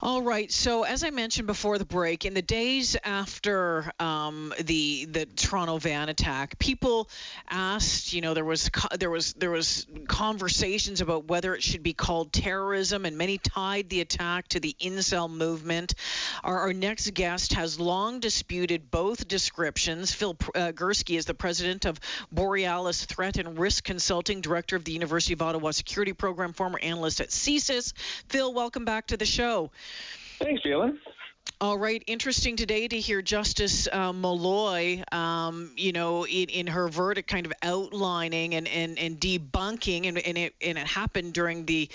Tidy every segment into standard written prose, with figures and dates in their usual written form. All right. So as I mentioned before the break, in the days after the Toronto van attack, people asked, there was conversations about whether it should be called terrorism, and many tied the attack to the incel movement. Our next guest has long disputed both descriptions. Phil Gurski is the president of Borealis Threat and Risk Consulting, director of the University of Ottawa Security Program, former analyst at CSIS. Phil, welcome back to the show. Thanks, Jalen. All right. Interesting today to hear Justice Malloy, in her verdict kind of outlining and debunking, and it happened during the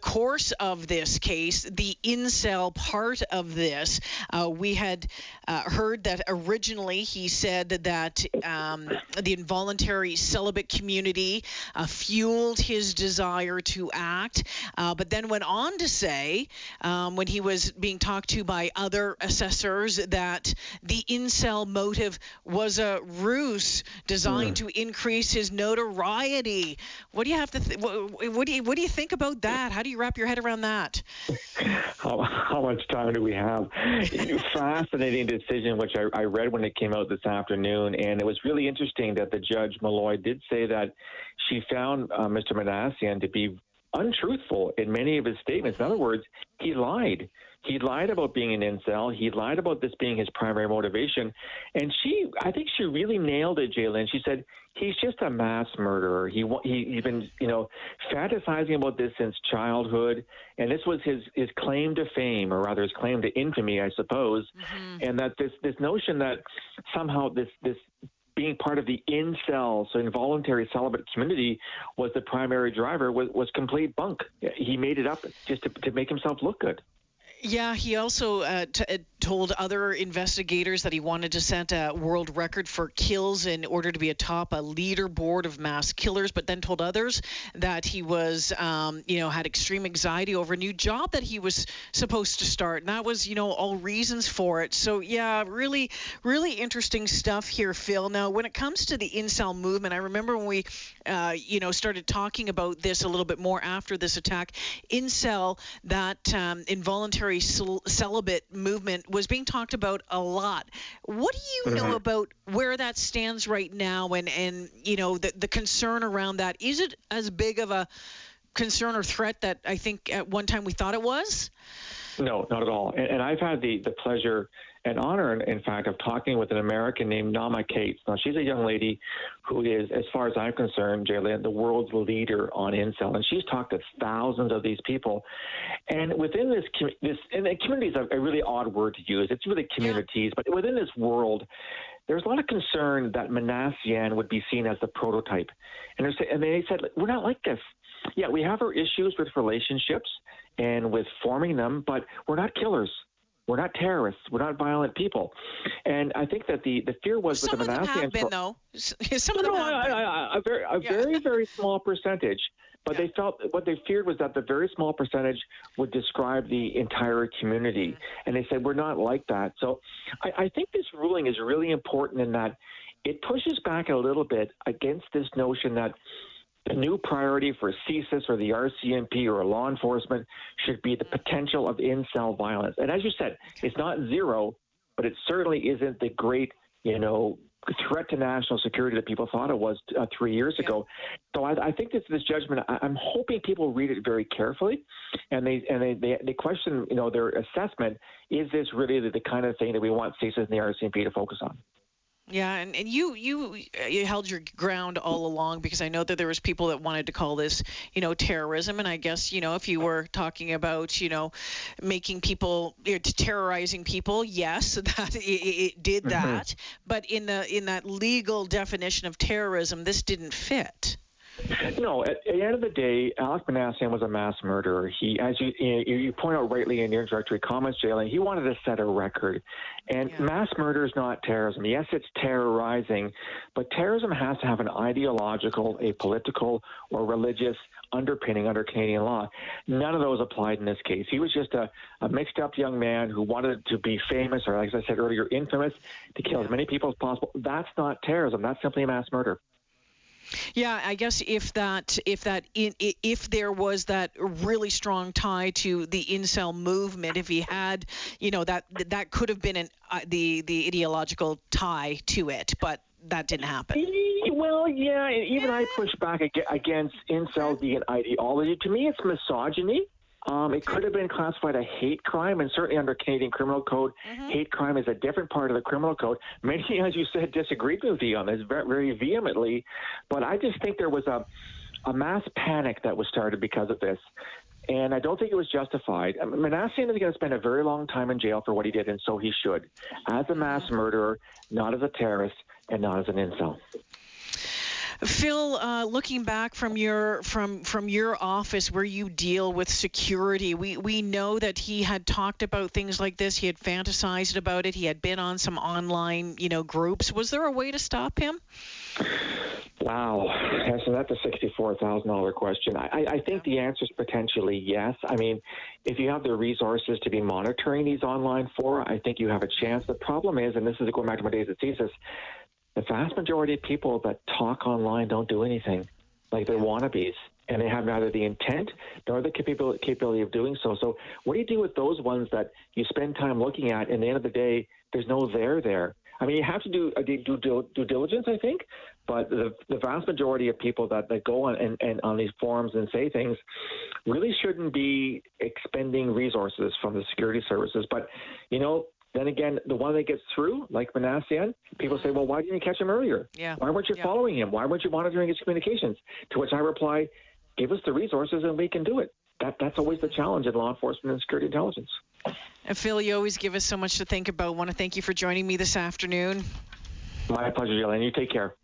course of this case, the incel part of this. We had heard that originally he said that the involuntary celibate community fueled his desire to act, but then went on to say, when he was being talked to by other assessors, that the incel motive was a ruse designed to increase his notoriety. What do you have to what do you think about that? How do you wrap your head around that? How much time do we have? Fascinating decision, which I read when it came out this afternoon, and it was really interesting that the judge Malloy did say that she found Mr. Minassian to be untruthful in many of his statements. In other words, he lied. He lied about being an incel. He lied about this being his primary motivation. And I think she really nailed it, J'lyn. She said, he's just a mass murderer. He's been, fantasizing about this since childhood. And this was his claim to fame, or rather his claim to infamy, I suppose. Mm-hmm. And that this notion that somehow this being part of the incel, so involuntary celibate community, was the primary driver was complete bunk. He made it up just to make himself look good. Yeah, he also told other investigators that he wanted to set a world record for kills in order to be atop a leaderboard of mass killers, but then told others that he was, had extreme anxiety over a new job that he was supposed to start, and that was, all reasons for it. So, yeah, really, really interesting stuff here, Phil. Now, when it comes to the incel movement, I remember when we, started talking about this a little bit more after this attack, incel, that involuntary celibate movement, was being talked about a lot. What do you know about where that stands right now, and the concern around that? Is it as big of a concern or threat that I think at one time we thought it was? No, not at all. And I've had the pleasure and honor, in fact, of talking with an American named Nama Cates. Now, she's a young lady who is, as far as I'm concerned, J'lyn, the world's leader on incel. And she's talked to thousands of these people. And within this, and community is a really odd word to use. It's really communities. Yeah. But within this world, there's a lot of concern that Minassian would be seen as the prototype. And they said, we're not like this. Yeah, we have our issues with relationships and with forming them, but we're not killers. We're not terrorists. We're not violent people. And I think that the fear was some with the Minassians. Some of them have been, a very, very small percentage. But they felt what they feared was that the very small percentage would describe the entire community. And they said, we're not like that. So I think this ruling is really important in that it pushes back a little bit against this notion that the new priority for CSIS or the RCMP or law enforcement should be the potential of incel violence. And as you said, it's not zero, but it certainly isn't the great, threat to national security that people thought it was 3 years ago. So I think this judgment, I'm hoping people read it very carefully, and they question, their assessment. Is this really the kind of thing that we want CSIS and the RCMP to focus on? Yeah, and you held your ground all along, because I know that there was people that wanted to call this, terrorism. And I guess, if you were talking about, making people, terrorizing people, yes, that it did that. Mm-hmm. But in that legal definition of terrorism, this didn't fit. No, at the end of the day, Alek Minassian was a mass murderer. He, as you point out rightly in your introductory comments, J'lyn, he wanted to set a record. And mass murder is not terrorism. Yes, it's terrorizing, but terrorism has to have an ideological, a political, or religious underpinning under Canadian law. None of those applied in this case. He was just a mixed-up young man who wanted to be famous, or, like I said earlier, infamous, to kill as many people as possible. That's not terrorism. That's simply mass murder. Yeah, I guess if there was that really strong tie to the incel movement, if he had, you know, that could have been the ideological tie to it, but that didn't happen. Well, yeah, and even I push back against incel being an ideology. To me, it's misogyny. It could have been classified a hate crime, and certainly under Canadian Criminal Code, hate crime is a different part of the criminal code. Many, as you said, disagreed with me on this very, very vehemently, but I just think there was a mass panic that was started because of this, and I don't think it was justified. Minassian is going to spend a very long time in jail for what he did, and so he should, as a mass murderer, not as a terrorist, and not as an incel. Phil, looking back from your office where you deal with security, we know that he had talked about things like this. He had fantasized about it. He had been on some online, groups. Was there a way to stop him? Wow. Yeah, so that's a $64,000 question. I think the answer is potentially yes. I mean, if you have the resources to be monitoring these online fora, I think you have a chance. The problem is, and this is going back to my days at CSIS, the vast majority of people that talk online don't do anything. Like, they're wannabes, and they have neither the intent nor the capability of doing so. So what do you do with those ones that you spend time looking at, and at the end of the day, there's no there there? I mean, you have to do due diligence, I think, but the vast majority of people that go on and on these forums and say things really shouldn't be expending resources from the security services. But, then again, the one that gets through, like Minassian, people say, well, why didn't you catch him earlier? Yeah. Why weren't you following him? Why weren't you monitoring his communications? To which I reply, give us the resources and we can do it. That's always the challenge in law enforcement and security intelligence. And Phil, you always give us so much to think about. I want to thank you for joining me this afternoon. My pleasure, J'lyn. You take care.